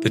The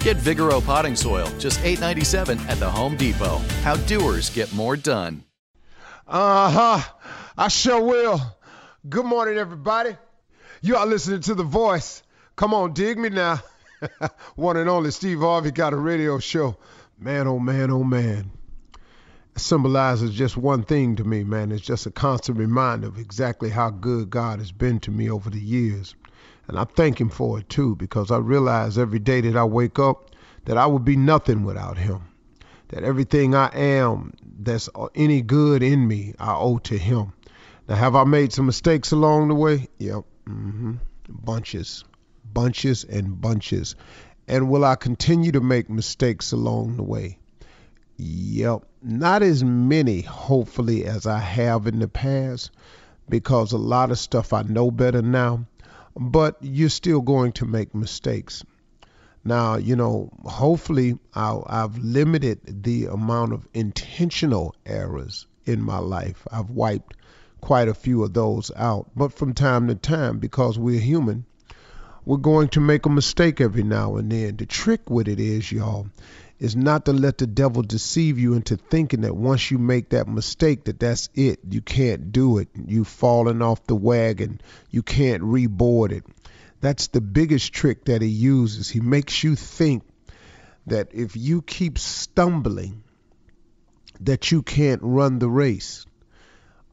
Get Vigoro potting soil, just $8.97 at the Home Depot. How doers get more done. I sure will. Good morning, everybody. You are listening to The Voice. Come on, dig me now. One and only Steve Harvey got a radio show. Man, oh man, oh man. It symbolizes just one thing to me, man. It's just a constant reminder of exactly how good God has been to me over the years. And I thank him for it, too, because I realize every day that I wake up that I would be nothing without him, that everything I am that's any good in me, I owe to him. Now, have I made some mistakes along the way? Yep. Bunches and bunches. And will I continue to make mistakes along the way? Yep. Not as many, hopefully, as I have in the past, because a lot of stuff I know better now. But you're still going to make mistakes. Now, you know, hopefully I've limited the amount of intentional errors in my life. I've wiped quite a few of those out. But from time to time, because we're human, we're going to make a mistake every now and then. The trick with it is, y'all, is not to let the devil deceive you into thinking that once you make that mistake, that that's it. You can't do it. You've fallen off the wagon. You can't reboard it. That's the biggest trick that he uses. He makes you think that if you keep stumbling, that you can't run the race.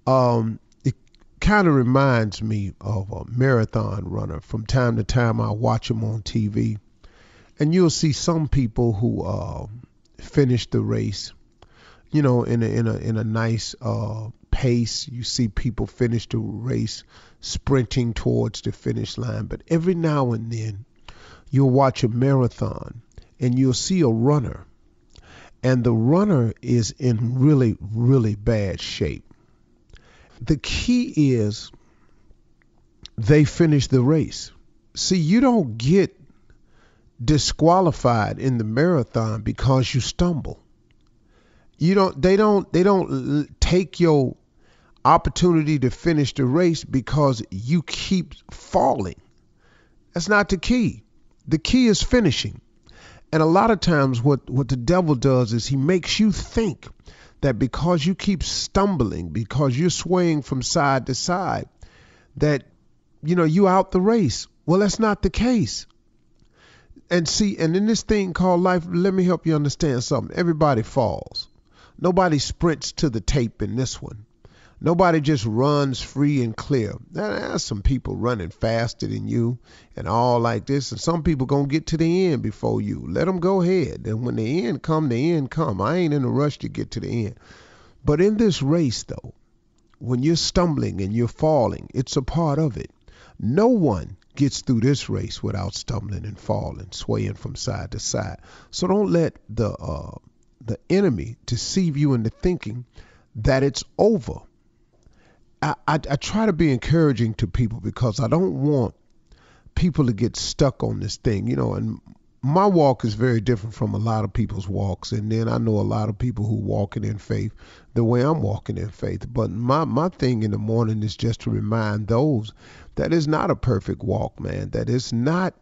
It kind of reminds me of a marathon runner. From time to time, I watch him on TV. And you'll see some people who finish the race, you know, in a nice pace. You see people finish the race sprinting towards the finish line. But every now and then you'll watch a marathon and you'll see a runner. And the runner is in really, really bad shape. The key is they finish the race. See, you don't get disqualified in the marathon because you stumble. They don't take your opportunity to finish the race because you keep falling. That's not the key. The key is finishing. And a lot of times what the devil does is he makes you think that because you keep stumbling, because you're swaying from side to side, that, you know, you out the race. Well, that's not the case. And see, and in this thing called life, let me help you understand something. Everybody falls. Nobody sprints to the tape in this one. Nobody just runs free and clear. There's some people running faster than you and all like this. And some people going to get to the end before you. Let them go ahead. And when the end come. I ain't in a rush to get to the end. But in this race, though, when you're stumbling and you're falling, it's a part of it. No one gets through this race without stumbling and falling, swaying from side to side. So don't let the enemy deceive you into thinking that it's over. I try to be encouraging to people because I don't want people to get stuck on this thing, you know, and my walk is very different from a lot of people's walks. And then I know a lot of people who walking in faith the way I'm walking in faith. But my thing in the morning is just to remind those that it's not a perfect walk, man, that it's not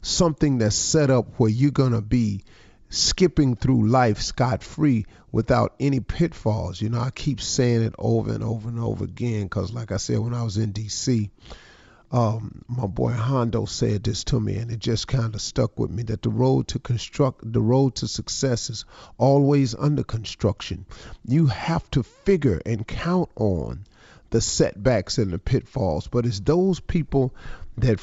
something that's set up where you're going to be skipping through life scot-free without any pitfalls. You know, I keep saying it over and over and over again because, like I said, when I was in D.C., my boy Hondo said this to me, and it just kind of stuck with me, that the road to success is always under construction. You have to figure and count on the setbacks and the pitfalls, but it's those people that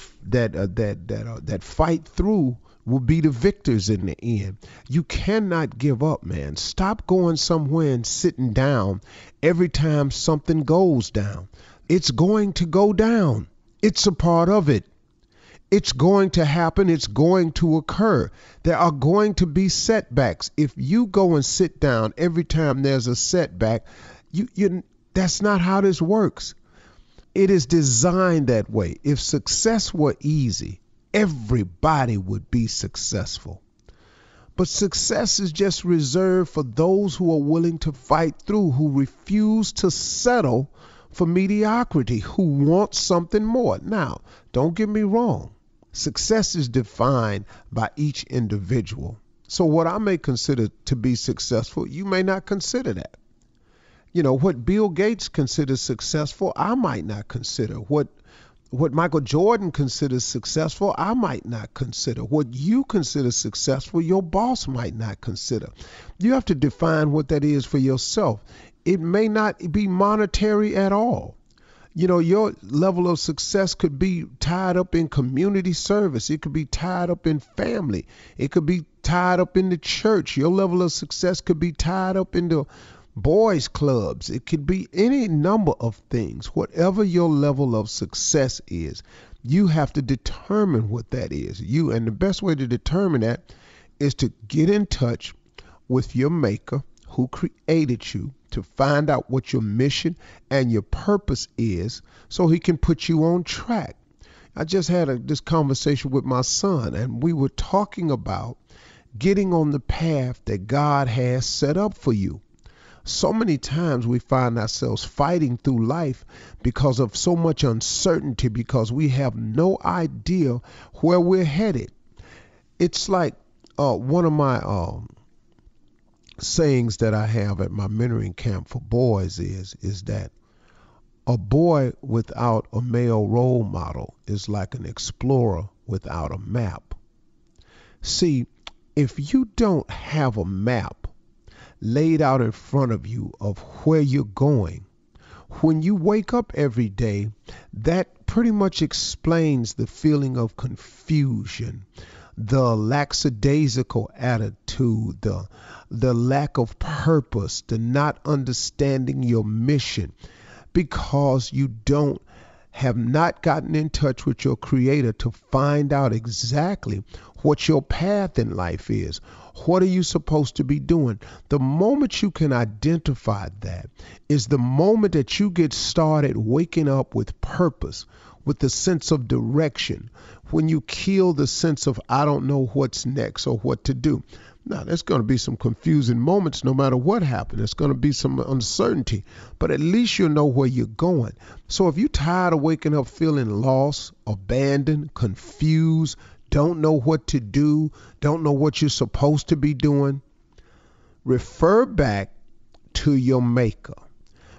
fight through will be the victors in the end. You cannot give up, man. Stop going somewhere and sitting down every time something goes down. It's going to go down. It's a part of it. It's going to happen. It's going to occur. There are going to be setbacks. If you go and sit down every time there's a setback, that's not how this works. It is designed that way. If success were easy, everybody would be successful. But success is just reserved for those who are willing to fight through, who refuse to settle for mediocrity, who want something more. Now, don't get me wrong. Success is defined by each individual. So what I may consider to be successful, you may not consider that. You know, what Bill Gates considers successful, I might not consider. What Michael Jordan considers successful, I might not consider. What you consider successful, your boss might not consider. You have to define what that is for yourself. It may not be monetary at all. You know, your level of success could be tied up in community service. It could be tied up in family. It could be tied up in the church. Your level of success could be tied up in the boys clubs. It could be any number of things. Whatever your level of success is, you have to determine what that is. And the best way to determine that is to get in touch with your maker who created you, to find out what your mission and your purpose is so he can put you on track. I just had this conversation with my son, and we were talking about getting on the path that God has set up for you. So many times we find ourselves fighting through life because of so much uncertainty, because we have no idea where we're headed. It's like one of my sayings that I have at my mentoring camp for boys is that a boy without a male role model is like an explorer without a map. See, if you don't have a map laid out in front of you of where you're going, when you wake up every day, that pretty much explains the feeling of confusion, the lackadaisical attitude, the lack of purpose, the not understanding your mission, because you have not gotten in touch with your creator to find out exactly what your path in life is. What are you supposed to be doing? The moment you can identify that is the moment that you get started waking up with purpose, with the sense of direction, when you kill the sense of I don't know what's next or what to do. Now, there's going to be some confusing moments no matter what happens. There's going to be some uncertainty, but at least you'll know where you're going. So if you're tired of waking up feeling lost, abandoned, confused, don't know what to do, don't know what you're supposed to be doing, refer back to your maker.